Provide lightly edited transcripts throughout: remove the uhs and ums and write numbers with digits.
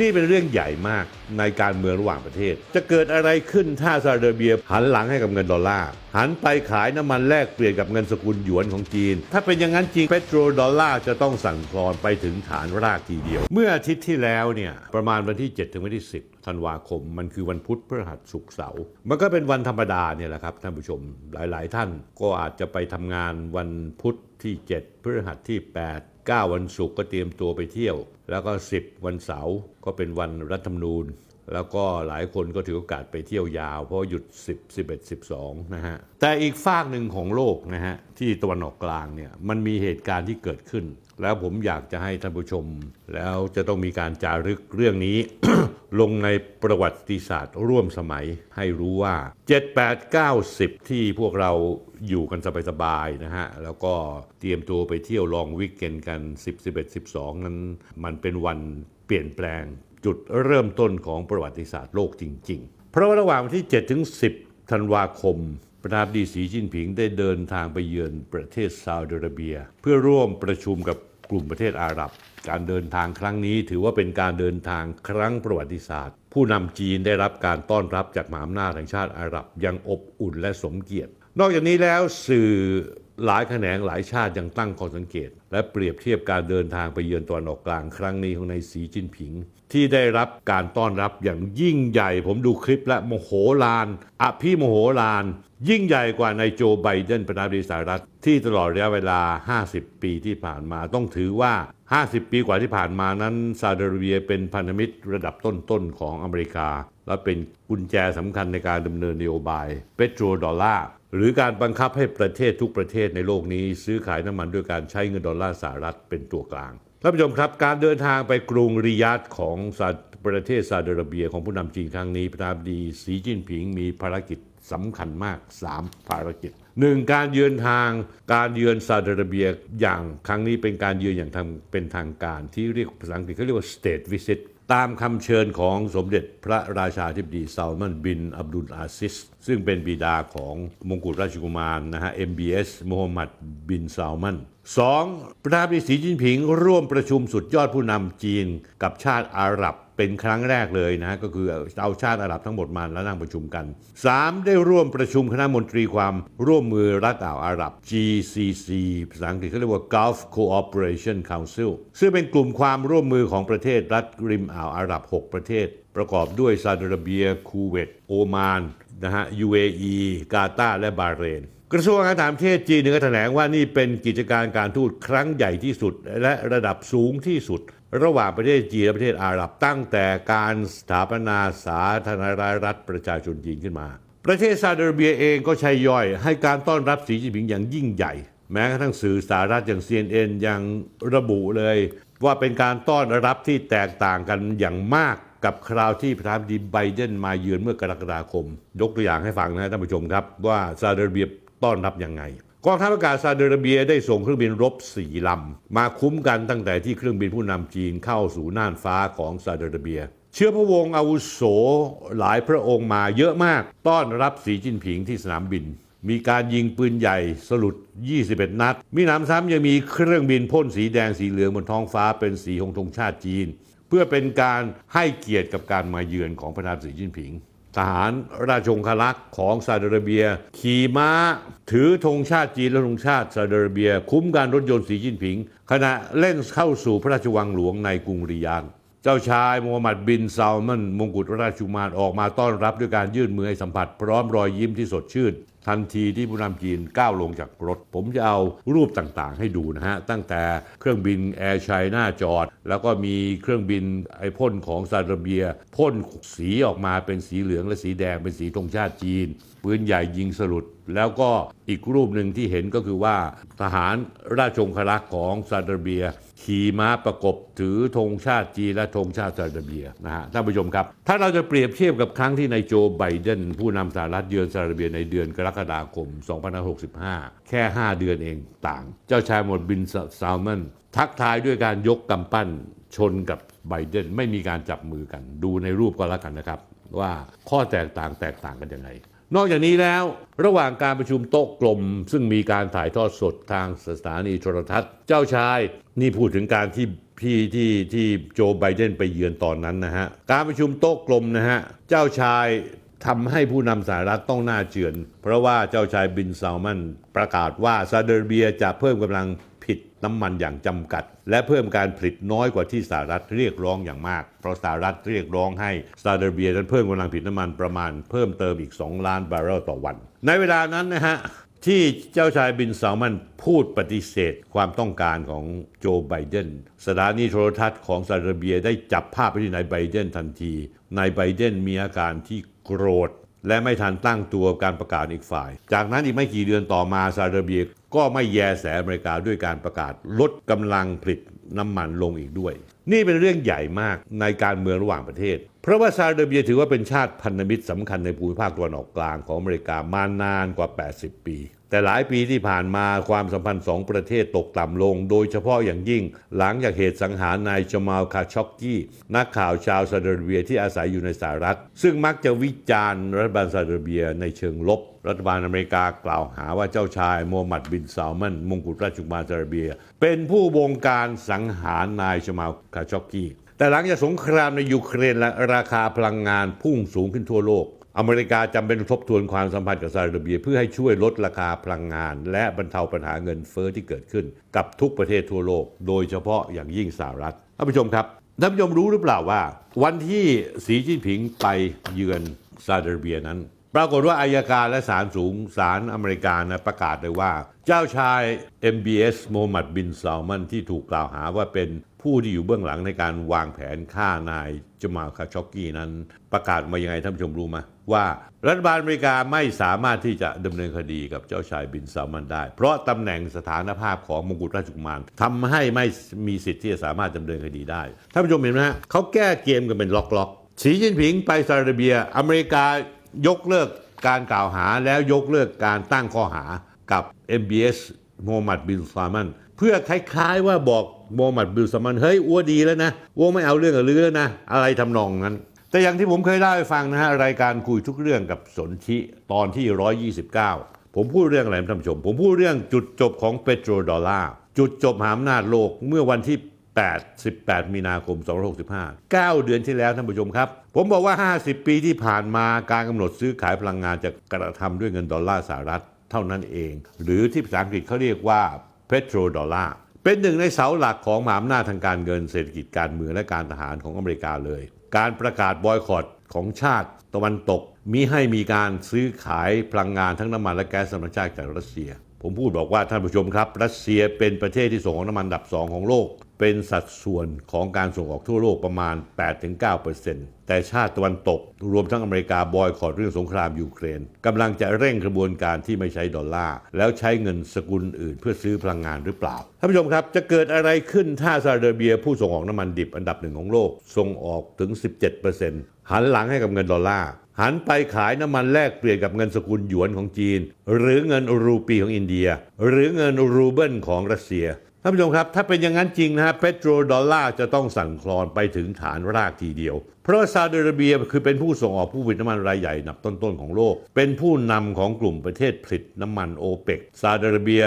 นี่เป็นเรื่องใหญ่มากในการเมืองระหว่างประเทศจะเกิดอะไรขึ้นถ้าซาอุดิอาระเบียหันหลังให้กับเงินดอลลาร์หันไปขายน้ำมันแลกเปลี่ยนกับเงินสกุลหยวนของจีนถ้าเป็นอย่างนั้นจริงเปโตรดอลลาร์จะต้องสั่นคลอนไปถึงฐานรากทีเดียวเมื่ออาทิตย์ที่แล้วเนี่ยประมาณวันที่7ถึงวันที่10ธันวาคมมันคือวันพุธพฤหัสศุกร์เสาร์มันก็เป็นวันธรรมดาเนี่ยแหละครับท่านผู้ชมหลายๆท่านก็อาจจะไปทำงานวันพุธที่7พฤหัสที่89วันศุกร์ก็เตรียมตัวไปเที่ยวแล้วก็10วันเสาร์ก็เป็นวันรัฐธรรมนูญแล้วก็หลายคนก็ถือโอกาสไปเที่ยวยาวเพราะหยุด10 11 12นะฮะแต่อีกฝากหนึ่งของโลกนะฮะที่ตะวันออกกลางเนี่ยมันมีเหตุการณ์ที่เกิดขึ้นแล้วผมอยากจะให้ท่านผู้ชมแล้วจะต้องมีการจารึกเรื่องนี้ ลงในประวัติศาสตร์ร่วมสมัยให้รู้ว่า7 8 9 10ที่พวกเราอยู่กันสบายๆนะฮะแล้วก็เตรียมตัวไปเที่ยวลองวีคเอนด์กัน10 11 12นั้นมันเป็นวันเปลี่ยนแปลงจุดเริ่มต้นของประวัติศาสตร์โลกจริงๆเพราะว่าระหว่างวันที่7ถึง10ธันวาคมประธานาธิบดีสีจิ้นผิงได้เดินทางไปเยือนประเทศซาอุดิอาระเบียเพื่อร่วมประชุมกับกลุ่มประเทศอาหรับการเดินทางครั้งนี้ถือว่าเป็นการเดินทางครั้งประวัติศาสตร์ผู้นำจีนได้รับการต้อนรับจากมหาอำนาจแห่งชาติอาหรับยังอบอุ่นและสมเกียรตินอกจากนี้แล้วสื่อหลายแขนงหลายชาติยังตั้งข้อสังเกตและเปรียบเทียบการเดินทางไปเยือนตะวันออกกลางครั้งนี้ของนายสีจิ้นผิงที่ได้รับการต้อนรับอย่างยิ่งใหญ่ผมดูคลิปและโมโหลานอภิโมโหลานยิ่งใหญ่กว่านายโจไบเดนประธานาธิบดีสหรัฐที่ตลอดระยะเวลา50ปีที่ผ่านมาต้องถือว่า50ปีกว่าที่ผ่านมานั้นซาอุดิอาระเบียเป็นพันธมิตรระดับต้นๆของอเมริกาและเป็นกุญแจสำคัญในการดำเนินนโยบายเปโตรดอลลาร์หรือการบังคับให้ประเทศทุกประเทศในโลกนี้ซื้อขายน้ำมันด้วยการใช้เงินดอลลาร์สหรัฐเป็นตัวกลางท่านผู้ชมครับการเดินทางไปกรุงริยาดของประเทศซาอุดิอาระเบียของผู้นำจีนครั้งนี้ประธานาธิบดีสีจิ้นผิงมีภารกิจสำคัญมาก3ภารกิจ1การเยือนซาอุดิอาระเบียอย่างครั้งนี้เป็นการเยือนอย่างเป็นทางการที่เรียกภาษาอังกฤษเขาเรียกว่า State Visitตามคำเชิญของสมเด็จพระราชาธิบดีซัลมันบินอับดุลอาซิสซึ่งเป็นบิดาของมงกุฎราชกุมารนะฮะ MBS มูฮัมหมัดบินซัลมัน 2. ประธานาธิบดีสีจิ้นผิงร่วมประชุมสุดยอดผู้นำจีนกับชาติอาหรับเป็นครั้งแรกเลยนะก็คือเอาชาติอาหรับทั้งหมดมาแล้วนั่งประชุมกัน 3. ได้ร่วมประชุมคณะมนตรีความร่วมมือรัฐอ่าวอาหรับ GCC ภาษาอังกฤษเขาเรียกว่า Gulf Cooperation Council ซึ่งเป็นกลุ่มความร่วมมือของประเทศรัฐริมอ่าวอาหรับ6ประเทศประกอบด้วยซาอุดิอาระเบียคูเวตโอมานนะฮะ UAE กาตาร์และบาห์เรนกระทรวงการต่างประเทศจีนก็แถลงว่านี่เป็นกิจการการทูตครั้งใหญ่ที่สุดและระดับสูงที่สุดระหว่างประเทศจีนและประเทศอาหรับตั้งแต่การสถาปนาสาธารณรัฐประชาชนจีนขึ้นมาประเทศซาอุดิอาระเบียเองก็ใช้ย่อยให้การต้อนรับสีจิ้นผิงอย่างยิ่งใหญ่แม้กระทั่งสื่อสาธารณรัฐอย่าง CNN ยังระบุเลยว่าเป็นการต้อนรับที่แตกต่างกันอย่างมากกับคราวที่ประธานาธิบดีไบเดนมาเยือนเมื่อกรกฎาคมยกตัวอย่างให้ฟังนะท่านผู้ชมครับว่าซาอุดิอาระเบียต้อนรับยังไงกองทัพอากาศซาอุดิอาระเบียได้ส่งเครื่องบินรบ4 ลำมาคุ้มกันตั้งแต่ที่เครื่องบินผู้นำจีนเข้าสู่น่านฟ้าของซาอุดิอาระเบียเชื้อพระวงศ์อาวุโสหลายพระองค์มาเยอะมากต้อนรับสีจิ้นผิงที่สนามบินมีการยิงปืนใหญ่สลุด21 นัดมีหนำซ้ำยังมีเครื่องบินพ่นสีแดงสีเหลืองบนท้องฟ้าเป็นสีของธงชาติจีนเพื่อเป็นการให้เกียรติกับการมาเยือนของประธานาธิบดีสีจิ้นผิงทหารราชองครักษ์ของซาอุดิอาระเบียขี่ม้าถือธงชาติจีนและธงชาติซาอุดิอาระเบียคุ้มการรถยนต์สีจิ้นผิงขณะเล่นเข้าสู่พระราชวังหลวงในกรุงริยาดเจ้าชายมูฮัมหมัดบินซัลมันมงกุฎราชกุมารออกมาต้อนรับด้วยการยื่นมือให้สัมผัสพร้อมรอยยิ้มที่สดชื่นทันทีที่ผู้นำจีนก้าวลงจากรถผมจะเอารูปต่างๆให้ดูนะฮะตั้งแต่เครื่องบินแอร์ไชน่าจอดแล้วก็มีเครื่องบินไอพ่นของซาอุดิอาระเบียพ่นสีออกมาเป็นสีเหลืองและสีแดงเป็นสีธงชาติจีนปืนใหญ่ยิงสลุดแล้วก็อีกรูปหนึ่งที่เห็นก็คือว่าทหารราชองครักษ์ของซาอุดิอาระเบียขี่ม้าประกบถือธงชาติจีนและธงชาติซาอุดิอาระเบียนะฮะท่านผู้ชมครับถ้าเราจะเปรียบเทียบกับครั้งที่นายโจไบเดนผู้นำสหรัฐเยือนซาอุดิอาระเบียในเดือนกรกฎาคม 2565 แค่ 5 เดือนเองต่างเจ้าชายมูฮัมหมัดบินซัลมันทักทายด้วยการยกกำปั้นชนกับไบเดนไม่มีการจับมือกันดูในรูปก็แล้วกันนะครับว่าข้อแตกต่างกันยังไง นอกจากนี้แล้วระหว่างการประชุมโต๊ะกลมซึ่งมีการถ่ายทอดสดทางสถานีโทรทัศน์เจ้าชายนี่พูดถึงการที่โจไบเดนไปเยือนตอนนั้นนะฮะการประชุมโต๊ะกลมนะฮะเจ้าชายทำให้ผู้นำสหรัฐต้องหน้าเจือนเพราะว่าเจ้าชายบินซัลมันประกาศว่าซาอุดิอาระเบียจะเพิ่มกำลังผลิตน้ำมันอย่างจำกัดและเพิ่มการผลิตน้อยกว่าที่สหรัฐเรียกร้องอย่างมากเพราะสหรัฐเรียกร้องให้ซาอุดิอาระเบียนั้นเพิ่มกำลังผลิตน้ำมันประมาณเพิ่มเติมอีก2ล้านบาร์เรลต่อวันในเวลานั้นนะฮะที่เจ้าชายบินซัลมันพูดปฏิเสธความต้องการของโจไบเดนสถานีโทรทัศน์ของซาอุดิอาระเบียได้จับภาพไปที่นายไบเดนทันทีนายไบเดนมีอาการที่โกรธและไม่ทันตั้งตัวการประกาศอีกฝ่ายจากนั้นอีกไม่กี่เดือนต่อมาซาอุดิอาระเบียก็ไม่แยแสอเมริกาด้วยการประกาศลดกำลังผลิตน้ำมันลงอีกด้วยนี่เป็นเรื่องใหญ่มากในการเมืองระหว่างประเทศเพราะว่าซาอุดิอาระเบียถือว่าเป็นชาติพันธมิตรสำคัญในภูมิภาคตะวันออกกลางของอเมริกามานานกว่า80ปีแต่หลายปีที่ผ่านมาความสัมพันธ์สองประเทศตกต่ำลงโดยเฉพาะอย่างยิ่งหลังจากเหตุสังหารนายจามาล คาช็อกกี้นักข่าวชาวซาอุดิอาระเบียที่อาศัยอยู่ในสหรัฐซึ่งมักจะวิจารณ์รัฐบาลซาอุดิอาระเบียในเชิงลบรัฐบาลอเมริกากล่าวหาว่าเจ้าชายโมฮัมหมัดบินซัลมันมงกุฎราชกุมารซาอุดิอาระเบียเป็นผู้บงการสังหารนายจามาล คาช็อกกี้แต่หลังจากสงครามในยูเครนและราคาพลังงานพุ่งสูงขึ้นทั่วโลกอเมริกาจำเป็นทบทวนความสัมพันธ์กับซาอุดิอาระเบียเพื่อให้ช่วยลดราคาพลังงานและบรรเทาปัญหาเงินเฟ้อที่เกิดขึ้นกับทุกประเทศทั่วโลกโดยเฉพาะอย่างยิ่งสหรัฐท่านผู้ชมครับท่านผู้ชมรู้หรือเปล่าว่าวันที่สีจิ้นผิงไปเยือนซาอุดิอาระเบียนั้นปรากฏว่าอัยการและศาลสูงศาลอเมริกาประกาศเลยว่าเจ้าชาย MBS โมฮัมหมัดบินซัลมันที่ถูกกล่าวหาว่าเป็นผู้ที่อยู่เบื้องหลังในการวางแผนฆ่านายจามาล คาช็อกกี้นั้นประกาศมายังไงท่านผู้ชมรู้ไหมว่ารัฐบาลอเมริกาไม่สามารถที่จะดำเนินคดีกับเจ้าชายบินซัลมันได้เพราะตำแหน่งสถานภาพของมงกุฎราชกุมารทำให้ไม่มีสิทธิ์ที่จะสามารถดำเนินคดีได้ท่านผู้ชมเห็นไหมฮะเขาแก้เกมกันเป็นล็อกๆสีจิ้นผิงไปซาอุดิอาระเบียอเมริกายกเลิกการกล่าวหาแล้วยกเลิกการตั้งข้อหากับ MBS โมฮัมหมัดบินซัลมันเพื่อคล้ายๆว่าบอกโมฮัมหมัดบินซัลมันเฮ้ยอ้วดีแล้วนะอ้วไม่เอาเรื่องกับลือแล้วนะอะไรทำนองนั้นแต่อย่างที่ผมเคยเล่าให้ฟังนะฮะรายการคุยทุกเรื่องกับสนธิตอนที่129ผมพูดเรื่องอะไรท่านผู้ชมผมพูดเรื่องจุดจบของเปโตรดอลลาร์จุดจบหามนาฏโลกเมื่อวันที่18มีนาคม2565 9เดือนที่แล้วท่านผู้ชมครับผมบอกว่า50ปีที่ผ่านมาการกำหนดซื้อขายพลังงานจะกระทำด้วยเงินดอลลาร์สหรัฐเท่านั้นเองหรือที่ภาษาอังกฤษเขาเรียกว่าเปโตรดอลลาร์เป็นหนึ่งในเสาหลักของมหาอำนาจทางการเงินเศรษฐกิจการเมืองและการทหารของอเมริกาเลยการประกาศบอยคอตของชาติตะวันตกมิให้มีการซื้อขายพลังงานทั้งน้ำมันและแก๊สธรรมชาติจากรัสเซียผมพูดบอกว่าท่านผู้ชมครับรัสเซียเป็นประเทศที่ส่งออกน้ำมันอันดับ2ของโลกเป็นสัดส่วนของการส่งออกทั่วโลกประมาณ 8-9% แต่ชาติตะวันตกรวมทั้งอเมริกาบอยคอตเรื่องสงครามยูเครนกำลังจะเร่งกระบวนการที่ไม่ใช้ดอลลาร์แล้วใช้เงินสกุลอื่นเพื่อซื้อพลังงานหรือเปล่าท่านผู้ชมครับจะเกิดอะไรขึ้นถ้าซาอุดิอาระเบียผู้ส่งออกน้ำมันดิบอันดับ1ของโลกส่งออกถึง 17% หันหลังให้กับเงินดอลลาร์หันไปขายน้ำมันแลกเปลี่ยนกับเงินสกุลหยวนของจีนหรือเงินรูปีของอินเดียหรือเงินรูเบิลของรัสเซียท่านผู้ชมครับถ้าเป็นอย่างนั้นจริงนะฮะเปโตรดอลลาร์จะต้องสั่นคลอนไปถึงฐานรากทีเดียวเพราะซาอุดิอาระเบียคือเป็นผู้ส่งออกผู้ผลิตน้ำมันรายใหญ่อันดับต้นๆของโลกเป็นผู้นำของกลุ่มประเทศผลิตน้ำมันโอเปกซาอุดิอาระเบีย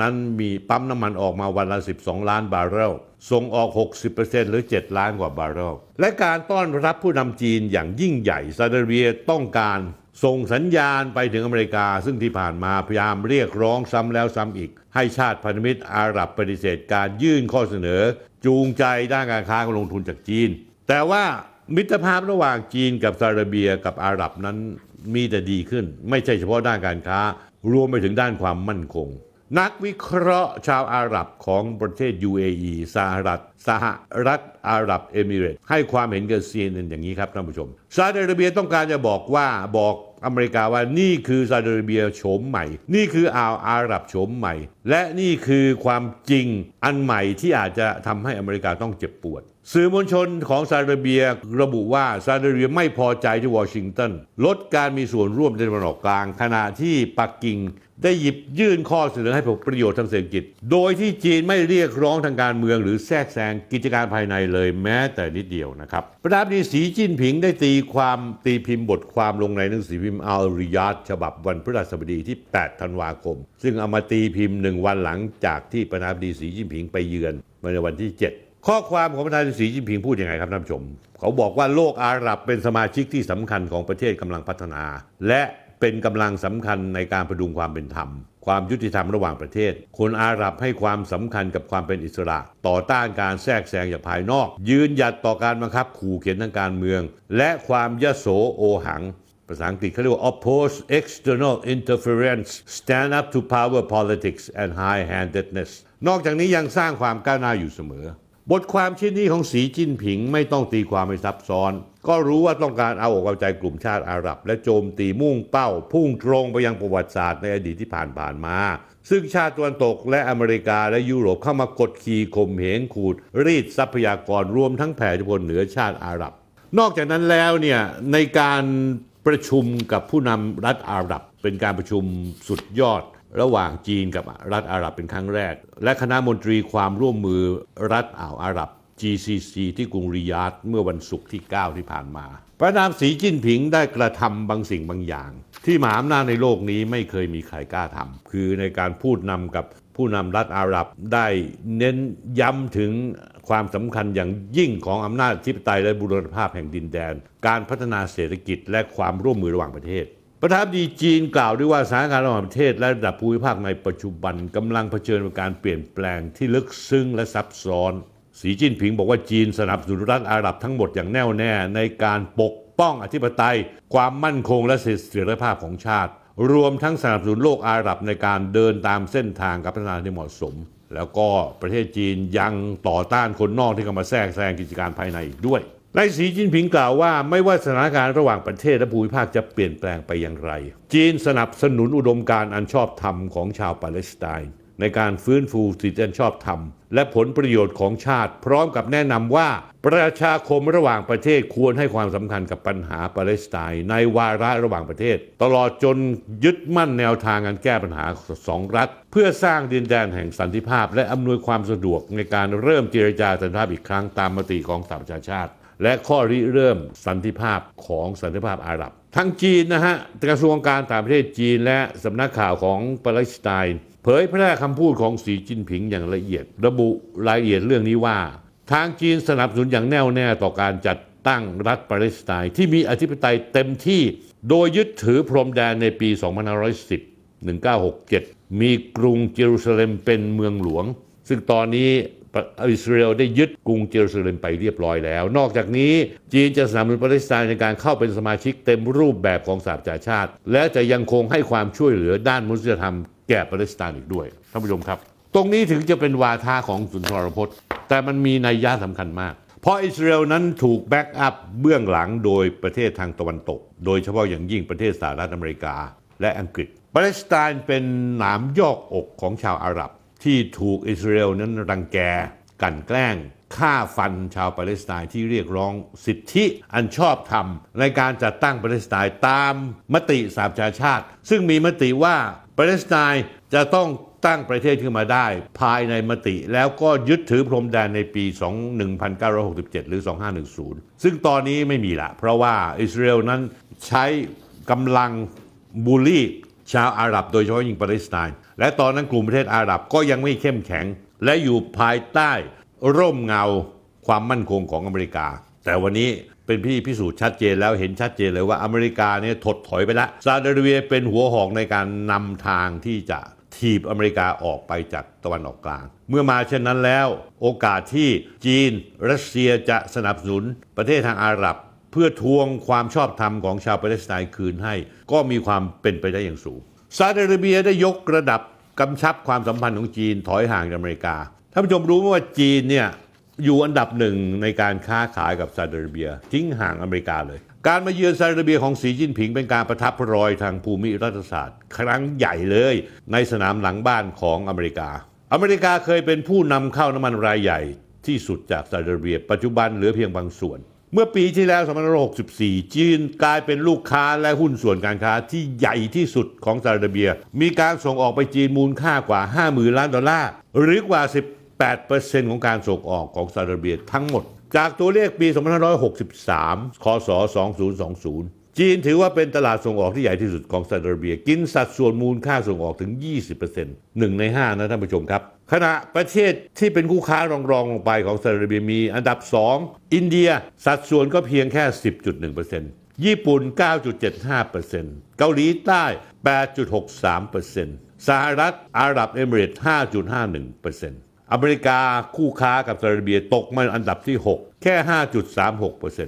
นั้นมีปั๊มน้ำมันออกมาวันละ12ล้านบาร์เรลส่งออก 60% หรือ7ล้านกว่าบาร์เรลและการต้อนรับผู้นำจีนอย่างยิ่งใหญ่ซาอุดิอาระเบียต้องการส่งสัญญาณไปถึงอเมริกาซึ่งที่ผ่านมาพยายามเรียกร้องซ้ำแล้วซ้ำอีกให้ชาติพันธมิตรอาหรับปฏิเสธการยื่นข้อเสนอจูงใจด้านการค้าการลงทุนจากจีนแต่ว่ามิตรภาพระหว่างจีนกับซาอุดิอาระเบียกับอาหรับนั้นมีแต่ดีขึ้นไม่ใช่เฉพาะด้านการค้ารวมไปถึงด้านความมั่นคงนักวิเคราะห์ชาวอาหรับของประเทศ UAE สหรัฐอาหรับเอมิเรตส์ให้ความเห็นกับ CNN อย่างนี้ครับท่านผู้ชมซาอุดิอาระเบียต้องการจะบอกอเมริกาว่านี่คือซาอุดิอาระเบียโฉมใหม่นี่คืออ่าวอาหรับโฉมใหม่และนี่คือความจริงอันใหม่ที่อาจจะทำให้อเมริกาต้องเจ็บปวดสื่อมวลชนของซาอุดิอาระเบียระบุว่าซาอุดิอาระเบียไม่พอใจที่วอชิงตันลดการมีส่วนร่วมในตะวันออกกลางขณะที่ปักกิ่ง ได้หยิบยื่นข้อเสนอให้ผลประโยชน์ทางเศรษฐกิจโดยที่จีนไม่เรียกร้องทางการเมืองหรือแทรกแซงกิจการภายในเลยแม้แต่นิดเดียวนะครับประธานาธิบดีสีจิ้นผิงได้ตีพิมพ์บทความลงในหนังสือพิมพ์อัลริยาดฉบับวันพฤหัสบดีที่ 8 ธันวาคมซึ่งเอามาตีพิมพ์1วันหลังจากที่ประธานาธิบดีสีจิ้นผิงไปเยือนในวันที่ 7ข้อความของประธานาธิบดีสีจิ้นผิงพูดยังไงครับท่านผู้ชมเขาบอกว่าโลกอาหรับเป็นสมาชิกที่สำคัญของประเทศกำลังพัฒนาและเป็นกำลังสำคัญในการพดุงความเป็นธรรมความยุติธรรมระหว่างประเทศคนอาหรับให้ความสำคัญกับความเป็นอิสระต่อต้านการแทรกแซงจากภายนอกยืนหยัดต่อการบังคับขู่เข็นทางการเมืองและความยโสโอหังภาษาอังกฤษเขาเรียกว่า oppose external interference stand up to power politics and high-handedness นอกจากนี้ยังสร้างความก้าวหน้าอยู่เสมอบทความชิ้นนี้ของสีจิ้นผิงไม่ต้องตีความให้ซับซ้อนก็รู้ว่าต้องการเอาอกเอาใจกลุ่มชาติอาหรับและโจมตีมุ่งเป้าพุ่งตรงไปยังประวัติศาสตร์ในอดีตที่ผ่านมาซึ่งชาติตะวันตกและอเมริกาและยุโรปเข้ามากดขี่ข่มเหงขูดรีดทรัพยากรรวมทั้งแผ่อิทธิพลเหนือชาติอาหรับนอกจากนั้นแล้วเนี่ยในการประชุมกับผู้นำรัฐอาหรับเป็นการประชุมสุดยอดระหว่างจีนกับรัฐอาหรับเป็นครั้งแรกและคณะมนตรีความร่วมมือรัฐอ่าวอาหรับ GCC ที่กรุงริยาดเมื่อวันศุกร์ที่ 9 ที่ผ่านมาประธานาธิบดีสีจิ้นผิงได้กระทำบางสิ่งบางอย่างที่มหาอำนาจในโลกนี้ไม่เคยมีใครกล้าทำคือในการพูดนำกับผู้นำรัฐอาหรับได้เน้นย้ำถึงความสำคัญอย่างยิ่งของอำนาจอธิปไตยและบูรณภาพแห่งดินแดนการพัฒนาเศรษฐกิจและความร่วมมือระหว่างประเทศประธานาธิบดีจีนกล่าวด้วยว่าสถานการณ์ระหว่างประเทศและระดับภูมิภาคในปัจจุบันกำลังเผชิญกับการเปลี่ยนแปลงที่ลึกซึ้งและซับซ้อนสีจิ้นผิงบอกว่าจีนสนับสนุนรัฐอาหรับทั้งหมดอย่างแน่วแน่ในการปกป้องอธิปไตยความมั่นคงและเสถียรภาพของชาติรวมทั้งสนับสนุนโลกอาหรับในการเดินตามเส้นทางการพัฒนาที่เหมาะสมแล้วก็ประเทศจีนยังต่อต้านคนนอกที่เข้ามาแทรกแซงกิจการภายในอีกด้วยนายสีจิ้นผิงกล่าวว่าไม่ว่าสถานการณ์ระหว่างประเทศและภูมิภาคจะเปลี่ยนแปลงไปอย่างไรจีนสนับสนุนอุดมการณ์อันชอบธรรมของชาวปาเลสไตน์ในการฟื้นฟูสิทธิอันชอบธรรมและผลประโยชน์ของชาติพร้อมกับแนะนำว่าประชาคมระหว่างประเทศควรให้ความสำคัญกับปัญหาปาเลสไตน์ในวาระระหว่างประเทศตลอดจนยึดมั่นแนวทางการแก้ปัญหาสองรัฐเพื่อสร้างดินแดนแห่งสันติภาพและอำนวยความสะดวกในการเริ่มเจรจาสันติภาพอีกครั้งตามมติของสหประชาชาติและข้อริเริ่มสันติภาพของสันติภาพอาหรับทั้งจีนนะฮะกระทรวงการต่างประเทศจีนและสำนักข่าวของปาเลสไตน์เผยแพร่คำพูดของสีจิ้นผิงอย่างละเอียดระบุรายละเอียดเรื่องนี้ว่าทางจีนสนับสนุนอย่างแน่วแน่ต่อการจัดตั้งรัฐปาเลสไตน์ที่มีอธิปไตยเต็มที่โดยยึดถือพรมแดนในปี 1967 มีกรุงเยรูซาเล็มเป็นเมืองหลวงซึ่งตอนนี้อิสราเอลได้ยึดกรุงเยรูซาเล็มไปเรียบร้อยแล้วนอกจากนี้จีนจะสนับสนุนปาเลสไตน์ในการเข้าเป็นสมาชิกเต็มรูปแบบของสหประชาชาติและจะยังคงให้ความช่วยเหลือด้านมนุษยธรรมแก่ปาเลสไตน์อีกด้วยท่านผู้ชมครับตรงนี้ถึงจะเป็นวาทะของสุนทรพจน์แต่มันมีนัยยะสำคัญมากเพราะอิสราเอลนั้นถูกแบ็กอัพเบื้องหลังโดยประเทศทางตะวันตกโดยเฉพาะอย่างยิ่งประเทศสหรัฐอเมริกาและอังกฤษปาเลสไตน์เป็นหนามยอกอกของชาวอาหรับที่ถูกอิสราเอลนั้นรังแกกั่นแกล้งฆ่าฟันชาวปาเลสไตน์ที่เรียกร้องสิทธิอันชอบธรรมในการจัดตั้งปาเลสไตน์ตามมติสหประชาชาติซึ่งมีมติว่าปาเลสไตน์จะต้องตั้งประเทศขึ้นมาได้ภายในมติแล้วก็ยึดถือพรมแดนในปี 1967 หรือ 2510 ซึ่งตอนนี้ไม่มีละเพราะว่าอิสราเอลนั้นใช้กำลังบูลลี่ชาวอาหรับโดยเฉพาะยิ่งปาเลสไตน์และตอนนั้นกลุ่มประเทศอาหรับก็ยังไม่เข้มแข็งและอยู่ภายใต้ร่มเงาความมั่นคงของอเมริกาแต่วันนี้เป็นที่พิสูจน์ชัดเจนแล้วเห็นชัดเจนเลยว่าอเมริกาเนี่ยถดถอยไปแล้วซาอุดิอาระเบียเป็นหัวหอกในการนำทางที่จะถีบอเมริกาออกไปจากตะวันออกกลางเมื่อมาเช่นนั้นแล้วโอกาสที่จีนรัสเซียจะสนับสนุนประเทศทางอาหรับเพื่อทวงความชอบธรรมของชาวปาเลสไตน์คืนให้ก็มีความเป็นไปได้อย่างสูงซาอุดิอาระเบียได้ยกระดับกำชับความสัมพันธ์ของจีนถอยห่างจากอเมริกาท่านผู้ชมรู้ไหมว่าจีนเนี่ยอยู่อันดับหนึ่งในการค้าขายกับซาอุดิอาระเบียทิ้งห่างอเมริกาเลยการมาเยือนซาอุดิอาระเบียของสีจิ้นผิงเป็นการประทับรอยทางภูมิรัฐศาสตร์ครั้งใหญ่เลยในสนามหลังบ้านของอเมริกาอเมริกาเคยเป็นผู้นำเข้าน้ำมันรายใหญ่ที่สุดจากซาอุดิอาระเบียปัจจุบันเหลือเพียงบางส่วน เมื่อปีที่แล้ว2564จีนกลายเป็นลูกค้าและหุ้นส่วนการค้าที่ใหญ่ที่สุดของซาอุดิอาระเบียมีการส่งออกไปจีนมูลค่ากว่า$50,000,000,000หรือกว่า 18% ของการส่งออกของซาอุดิอาระเบียทั้งหมดจากตัวเลขปี2563 คศ 2020จีนถือว่าเป็นตลาดส่งออกที่ใหญ่ที่สุดของซาอุดิอาระเบียกินสัดส่วนมูลค่าส่งออกถึง 20% 1ใน5นะท่านผู้ชมครับขณะประเทศที่เป็นคู่ค้ารองลงไปของซาอุดิอาระเบียมีอันดับ2อินเดียสัดส่วนก็เพียงแค่ 10.1% ญี่ปุ่น 9.75% เกาหลีใต้ 8.63% สหรัฐอาหรับเอมิเรตส์ 5.51%อเมริกาคู่ค้ากับซาอุดิอาระเบียตกมาอันดับที่6แค่ 5.36%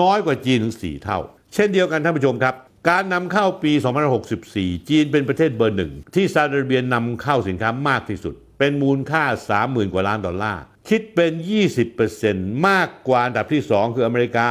น้อยกว่าจีนถึง4เท่าเช่นเดียวกันท่านผู้ชมครับการนำเข้าปี2564จีนเป็นประเทศเบอร์1ที่ซาอุดิอาระเบียนำเข้าสินค้ามากที่สุดเป็นมูลค่า 30,000 กว่าล้านดอลลาร์คิดเป็น 20% มากกว่าอันดับที่2คืออเมริกา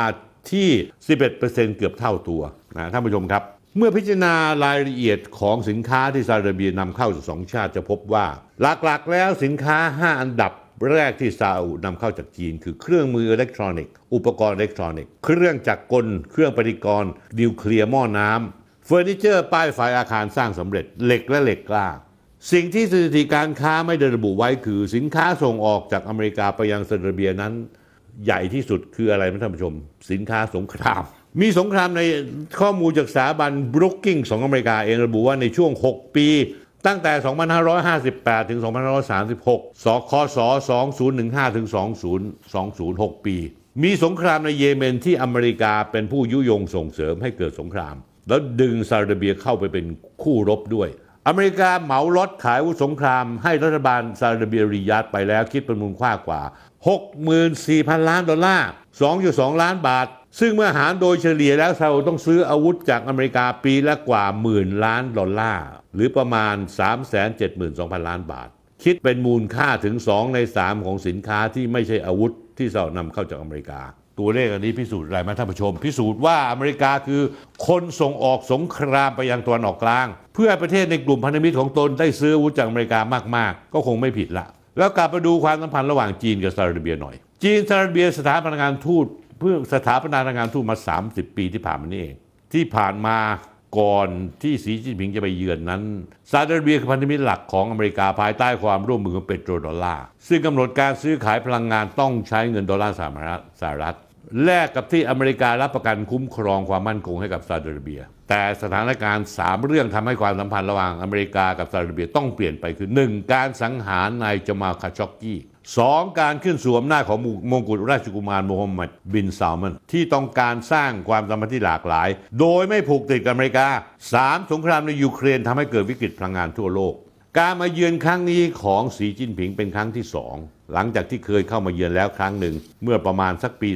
ที่ 11% เกือบเท่าตัวนะท่านผู้ชมครับเมื่อพิจารณารายละเอียดของสินค้าที่ซาอุดิอาระเบียนำเข้าจาก2ชาติจะพบว่าหลักๆแล้วสินค้า5อันดับแรกที่ซาอุนำเข้าจากจีนคือเครื่องมืออิเล็กทรอนิกส์อุปกรณ์อิเล็กทรอนิกส์เครื่องจักรกลเครื่องปฏิกรณ์นิวเคลียร์หม้อน้ำเฟอร์นิเจอร์ป้ายไฟอาคารสร้างสำเร็จเหล็กและเหล็กกล้าสิ่งที่สถิติการค้าไม่ได้ระบุไว้คือสินค้าส่งออกจากอเมริกาไปยังซาอุดิอาระเบียนั้นใหญ่ที่สุดคืออะไรท่านผู้ชมสินค้าสงครามมีสงครามในข้อมูลจากสถาบันบรูกิ้งของอเมริกาเองระบุว่าในช่วง6ปีตั้งแต่2558ถึง2536 สคศ2015ถึง2020 6ปีมีสงครามในเยเมนที่อเมริกาเป็นผู้ยุยงส่งเสริมให้เกิดสงครามแล้วดึงซาอุดิอาระเบียเข้าไปเป็นคู่รบด้วยอเมริกาเหมาล็อตขายอาวุธสงครามให้รัฐบาลซาอุดิอาระเบียริยาดไปแล้วคิดเป็นมูลค่ากว่า 64,000 ล้านดอลลาร์ 2.2 ล้านบาทซึ่งเมื่อหารโดยเฉลี่ยแล้วซาอุต้องซื้ออาวุธจากอเมริกาปีละกว่า$10,000,000,000หรือประมาณ 372,000 ล้านบาทคิดเป็นมูลค่าถึง2ใน3ของสินค้าที่ไม่ใช่อาวุธที่ซาอุนำเข้าจากอเมริกาตัวเลขอันนี้พิสูจน์อะไรไหมท่านผู้ชมพิสูจน์ว่าอเมริกาคือคนส่งออกสงครามไปยังตะวันออกกลางเพื่อประเทศในกลุ่มพันธมิตรของตนได้ซื้ออาวุธจากอเมริกามากๆก็คงไม่ผิดละแล้วกลับมาดูความสัมพันธ์ระหว่างจีนกับซาอุดิอาระเบียหน่อยจีนซาอุดิอาระเบียสถานพนักงานทูตเพื่อสถาปนาทางการทูตมา30ปีที่ผ่านมานี่เองที่ผ่านมาก่อนที่สีจิ้นผิงจะไปเยือนนั้นซาอุดิอาระเบียคือพันธมิตรหลักของอเมริกาภายใต้ความร่วมมือของเปโตรดอลลาร์ซึ่งกำหนดการซื้อขายพลังงานต้องใช้เงินดอลลาร์สหรัฐแลกกับที่อเมริการับประกันคุ้มครองความมั่นคงให้กับซาอุดิอาระเบียแต่สถานการณ์3เรื่องทำให้ความสัมพันธ์ระหว่างอเมริกากับซาอุดิอาระเบียต้องเปลี่ยนไปคือ1การสังหารนายจมาคาช็อกกี้2การขึ้นสู่อำนาจของมงกุฎราชกุมาร Mohammed bin Salman ที่ต้องการสร้างความสัมพันธ์ที่หลากหลายโดยไม่ผูกติดกับอเมริกา3สงครามในยูเครนทำให้เกิดวิกฤตพลังงานทั่วโลกการมาเยือนครั้งนี้ของสีจิ้นผิงเป็นครั้งที่2หลังจากที่เคยเข้ามาเยือนแล้วครั้งหนึ่งเมื่อประมาณสักปี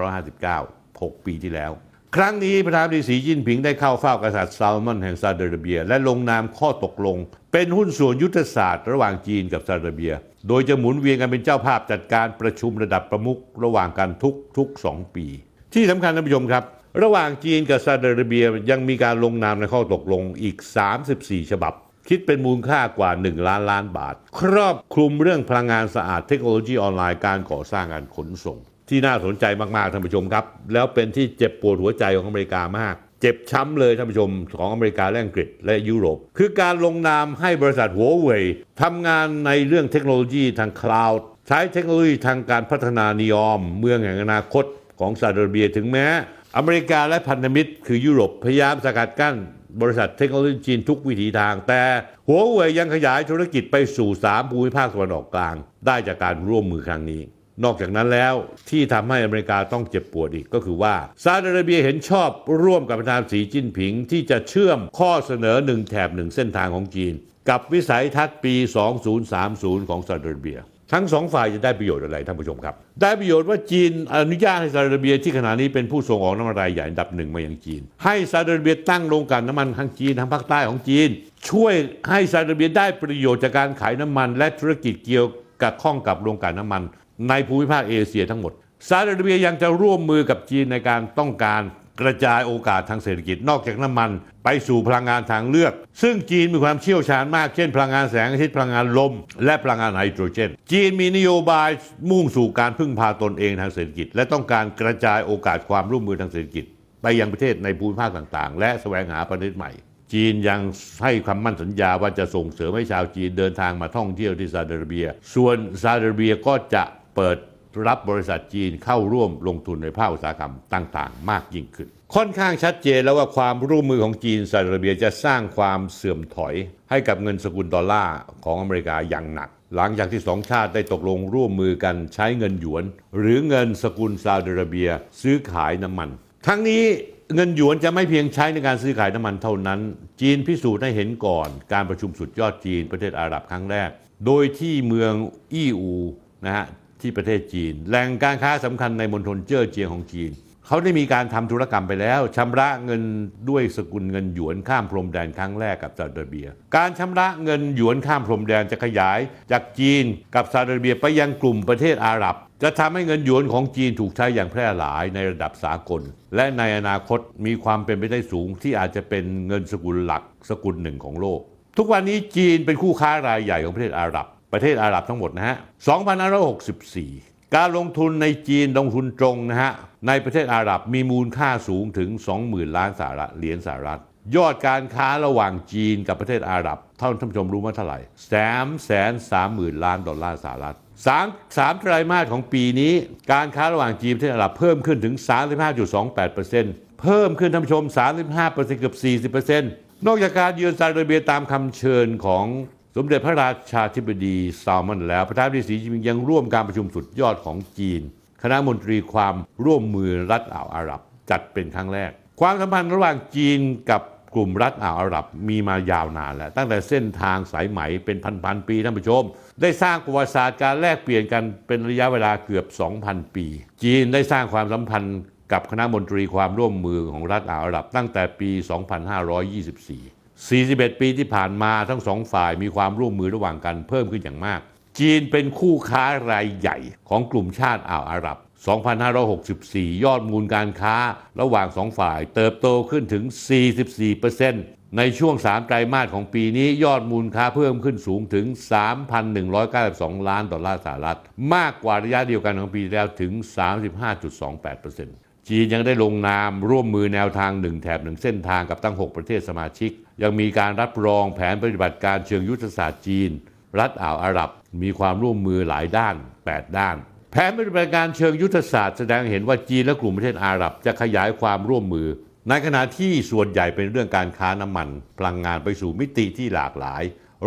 2559 6 ปีที่แล้วครั้งนี้ประธานาธิบดีสีจิ้นผิงได้เข้าเฝ้ากษัตริย์ซาอุมานแห่งซาอุดิอาระเบียและลงนามข้อตกลงเป็นหุ้นส่วนยุทธศาสตร์ระหว่างจีนกับซาอุดิอาระเบียโดยจะหมุนเวียนกันเป็นเจ้าภาพจัดการประชุมระดับประมุขระหว่างกันทุก2ปีที่สำคัญท่านผู้ชมครับระหว่างจีนกับซาอุดิอาระเบียยังมีการลงนามในข้อตกลงอีก34ฉบับคิดเป็นมูลค่ากว่า$1,000,000,000ครอบคลุมเรื่องพลังงานสะอาดเทคโนโลยีออนไลน์การก่อสร้างการขนส่งที่น่าสนใจมากๆท่านผู้ชมครับแล้วเป็นที่เจ็บปวดหัวใจของอเมริกามากเจ็บช้ำเลยท่านผู้ชมของอเมริกาและอังกฤษและยุโรปคือการลงนามให้บริษัท Huawei ทำงานในเรื่องเทคโนโลยีทางคลาวด์ใช้เทคโนโลยีทางการพัฒนานิยมเมืองแห่งอนาคตของซาอุดิอาระเบียถึงแม้อเมริกาและพันธมิตรคือยุโรปพยายามสกัดกั้นบริษัทเทคโนโลยีจีนทุกวิถีทางแต่ Huawei ยังขยายธุรกิจไปสู่3ภูมิภาคตะวันออกกลางได้จากการร่วมมือครั้งนี้นอกจากนั้นแล้วที่ทำให้อเมริกาต้องเจ็บปวดอีกก็คือว่าซาอุดิอาระเบียเห็นชอบร่วมกับประธานาธิบดีสีจิ้นผิงที่จะเชื่อมข้อเสนอ1 แถบ 1เส้นทางของจีนกับวิสัยทัศน์ปี 2030 ของซาอุดิอาระเบียทั้ง2ฝ่ายจะได้ประโยชน์อะไรท่านผู้ชมครับได้ประโยชน์ว่าจีนอนุญาตให้ซาอุดิอาระเบียที่ขณะนี้เป็นผู้ส่งออกน้ำมันรายใหญ่อันดับ1มายังจีนให้ซาอุดิอาระเบียตั้งโรงกลั่นน้ำมันทั้งจีนทั้งภาคใต้ของจีนช่วยให้ซาอุดิอาระเบียได้ประโยชน์จากการขายน้ำมันและธุรกิจเกี่ยวกับข้องกับโรงกลั่นน้ำมันในภูมิภาคเอเชียทั้งหมดซาอุดิอาระเบียยังจะร่วมมือกับจีนในการต้องการ กระจายโอกาสทางเศรษฐกิจนอกจากน้ำมันไปสู่พลังงานทางเลือกซึ่งจีนมีความเชี่ยวชาญมากเช่นพลังงานแสงอาทิตย์พลังงานลมและพลังงานไฮโดรเจนจีนมีนโยบายมุ่งสู่การพึ่งพาตนเองทางเศรษฐกิจและต้องการกระจายโอกาสความร่วมมือทางเศรษฐกิจไปยังประเทศในภูมิภาคต่างๆและแสวงหาประเทศใหม่จีนยังให้คำมั่นสัญญาว่าจะส่งเสริมให้ชาวจีนเดินทางมาท่องเที่ยวที่ซาอุดิอาระเบียส่วนซาอุดิอาระเบียก็จะเปิดรับบริษัทจีนเข้าร่วมลงทุนในภาคอุตสาหกรรมต่างๆมากยิ่งขึ้นค่อนข้างชัดเจนแล้วว่าความร่วมมือของจีนซาอุดิอาระเบียจะสร้างความเสื่อมถอยให้กับเงินสกุลดอลลาร์ของอเมริกาอย่างหนักหลังจากที่สองชาติได้ตกลงร่วมมือกันใช้เงินหยวนหรือเงินสกุลซาอุดิอาระเบียซื้อขายน้ำมันทั้งนี้เงินหยวนจะไม่เพียงใช้ในการซื้อขายน้ำมันเท่านั้นจีนพิสูจน์ให้เห็นก่อนการประชุมสุดยอดจีนประเทศอาหรับครั้งแรกโดยที่เมืองอี้อูนะฮะที่ประเทศจีนแหล่งการค้าสำคัญในมณฑลเจ้อเจียงของจีนเขาได้มีการทำธุรกรรมไปแล้วชำระเงินด้วยสกุลเงินหยวนข้ามพรมแดนครั้งแรกกับซาอุดิอาระเบียการชำระเงินหยวนข้ามพรมแดนจะขยายจากจีนกับซาอุดิอาระเบียไปยังกลุ่มประเทศอาหรับจะทำให้เงินหยวนของจีนถูกใช้อย่างแพร่หลายในระดับสากลและในอนาคตมีความเป็นไปได้สูงที่อาจจะเป็นเงินสกุลหลักสกุลหนึ่งของโลกทุกวันนี้จีนเป็นคู่ค้ารายใหญ่ของประเทศอาหรับทั้งหมดนะฮะ 2,564 การลงทุนในจีนลงทุนตรงนะฮะในประเทศอาหรับมีมูลค่าสูงถึง 20,000 ล้านเหรียญสหรัฐยอดการค้าระหว่างจีนกับประเทศอาหรับท่านผู้ชมรู้ว่าเท่าไหร่ 330,000 ล้านดอลลาร์สหรัฐ3ไตรมาสของปีนี้การค้าระหว่างจีนประเทศอาหรับเพิ่มขึ้นถึง 35.28% เพิ่มขึ้นท่านผู้ชม 35% เกือบ 40% นอกจากการเยือนซาอุดิอาระเบียตามคำเชิญของสมเด็จพระราชาธิบดีซาลมอนแล้วประธานาธิบดีสีจิ้นผิงยังร่วมการประชุมสุดยอดของจีนคณะมนตรีความร่วมมือรัฐอ่าวอาหรับจัดเป็นครั้งแรกความสัมพันธ์ระหว่างจีนกับกลุ่มรัฐอ่าวอาหรับมีมายาวนานแล้วตั้งแต่เส้นทางสายไหมเป็นพันปีท่านผู้ชมได้สร้างประวัติศาสตร์การแลกเปลี่ยนกันเป็นระยะเวลาเกือบ 2,000 ปีจีนได้สร้างความสัมพันธ์กับคณะมนตรีความร่วมมือของรัฐอ่าวอาหรับตั้งแต่ปี 252441 ปีที่ผ่านมาทั้งสองฝ่ายมีความร่วมมือระหว่างกันเพิ่มขึ้นอย่างมากจีนเป็นคู่ค้ารายใหญ่ของกลุ่มชาติอ่าวอาหรับ 2,564 ยอดมูลการค้าระหว่างสองฝ่ายเติบโตขึ้นถึง 44% ในช่วง3ไตรมาสของปีนี้ยอดมูลค้าเพิ่มขึ้นสูงถึง 3,192 ล้านดอลลาร์สหรัฐมากกว่าระยะเดียวกันของปีแล้วถึง 35.28%จีนยังได้ลงนามร่วมมือแนวทาง1แถบ1เส้นทางกับตั้ง6ประเทศสมาชิกยังมีการรับรองแผนปฏิบัติการเชิงยุทธศาสตร์จีนรัฐอ่าวอาหรับมีความร่วมมือหลายด้าน8ด้านแผนปฏิบัติการเชิงยุทธศาสตร์แสดงเห็นว่าจีนและกลุ่มประเทศอาหรับจะขยายความร่วมมือในขณะที่ส่วนใหญ่เป็นเรื่องการค้าน้ำมันพลังงานไปสู่มิติที่หลากหลาย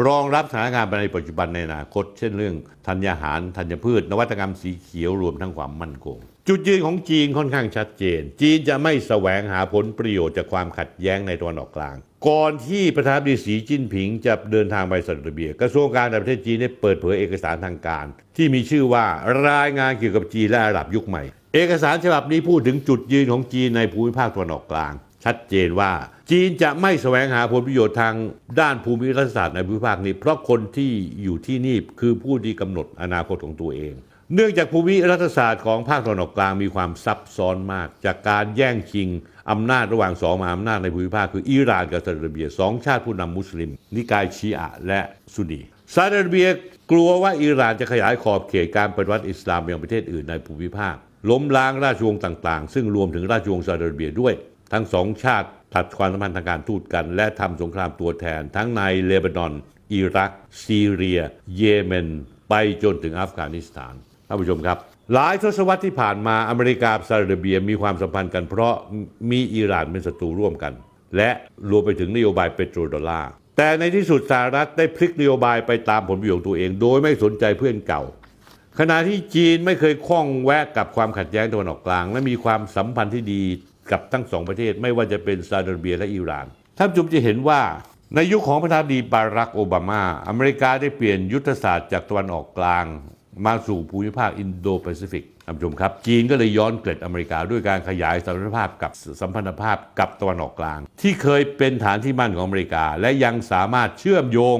รองรับสถานการณ์ในปัจจุบันในอนาคตเช่นเรื่องธัญหารธัญพืชนวัตกรรมสีเขียวรวมทั้งความมั่นคงจุดยืนของจีนค่อนข้างชัดเจนจีนจะไม่แสวงหาผลประโยชน์จากความขัดแย้งในตะวันออกกลางก่อนที่ประธานาธิบดีสีจิ้นผิงจะเดินทางไปซาอุดิอาระเบียกระทรวงการต่างประเทศจีนได้เปิดเผยเอกสารทางการที่มีชื่อว่ารายงานเกี่ยวกับจีนและอาหรับยุคใหม่เอกสารฉบับนี้พูดถึงจุดยืนของจีนในภูมิภาคตะวันออกกลางชัดเจนว่าจีนจะไม่แสวงหาผลประโยชน์ทางด้านภูมิรัฐศาสตร์ในภูมิภาคนี้เพราะคนที่อยู่ที่นี่คือผู้ที่กำหนดอนาคตของตัวเองเนื่องจากภูมิรัฐศาสตร์ของภาคตะวันออกกลางมีความซับซ้อนมากจากการแย่งชิงอำนาจระหว่าง2มหาอำนาจในภูมิภาคคืออิหร่านกับซาอุดิอาระเบีย2ชาติผู้นำมุสลิมนิกายชีอะห์และซุนนีซาอุดิอาระเบียกลัวว่าอิหร่านจะขยายขอบเขตการปฏิวัติอิสลามไปยังประเทศอื่นในภูมิภาคล้มล้างราชวงศ์ต่างๆซึ่งรวมถึงราชวงศ์ซาอุดิอาระเบียด้วยทั้ง2ชาติตัดความสัมพันธ์ทางการทูตกันและทำสงครามตัวแทนทั้งในเลบานอนอิรักซีเรียเยเมนไปจนถึงอัฟกานิสถานท่านผู้ชมครับหลายทศวรรษที่ผ่านมาอเมริกาซาอุดิอาระเบียมีความสัมพันธ์กันเพราะมีอิหร่านเป็นศัตรูร่วมกันและรวมไปถึงนโยบายเปโตรดอลลาร์แต่ในที่สุดสหรัฐได้พลิกนโยบายไปตามผลประโยชน์ตัวเองโดยไม่สนใจเพื่อนเก่าขณะที่จีนไม่เคยคล้องแวะกับความขัดแย้งตะวันออกกลางและมีความสัมพันธ์ที่ดีกับทั้งสองประเทศไม่ว่าจะเป็นซาอุดิอาระเบียและอิหร่านท่านผู้ชมจะเห็นว่าในยุค ของประธานาธิบดีบารักโอบามาอเมริกาได้เปลี่ยนยุทธศาสตร์จากตะวันออกกลางมาสู่ภูมิภาคอินโดแปซิฟิกท่านผู้ชมครับจีนก็เลยย้อนเกล็ดอเมริกาด้วยการขยายสัมพันธภาพกับตะวันออกกลางที่เคยเป็นฐานที่มั่นของอเมริกาและยังสามารถเชื่อมโยง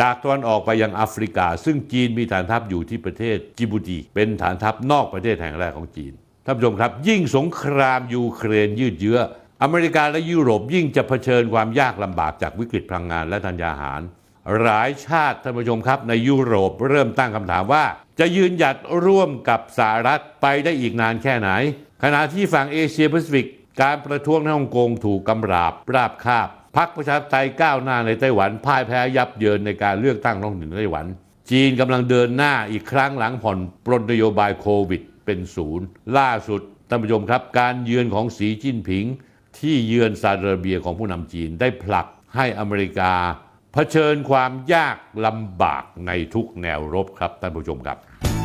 จากตะวันออกไปยังแอฟริกาซึ่งจีนมีฐานทัพอยู่ที่ประเทศจิบูติเป็นฐานทัพนอกประเทศแห่งแรกของจีน ท่านผู้ชมครับยิ่งสงครามยูเครนยืดเยื้ออเมริกาและยุโรปยิ่งจะเผชิญความยากลำบากจากวิกฤตพลังงานและธัญญาหารหลายชาติท่านผู้ชมครับในยุโรปเริ่มตั้งคำถามว่าจะยืนหยัดร่วมกับสหรัฐไปได้อีกนานแค่ไหนขณะที่ฝั่งเอเชียแปซิฟิกการประท้วงในฮ่องกงถูกกำราบราบคาบพรรคประชาธิปไตยก้าวหน้าในไต้หวันพ่ายแพ้ยับเยินในการเลือกตั้งท้องถิ่นไต้หวันจีนกำลังเดินหน้าอีกครั้งหลังผ่อนปลนนโยบายโควิดเป็นศูนย์ล่าสุดท่านผู้ชมครับการเยือนของสีจิ้นผิงที่เยือนซาอุดิอาระเบียของผู้นำจีนได้ผลักให้อเมริกาเผชิญความยากลำบากในทุกแนวรบครับท่านผู้ชมครับ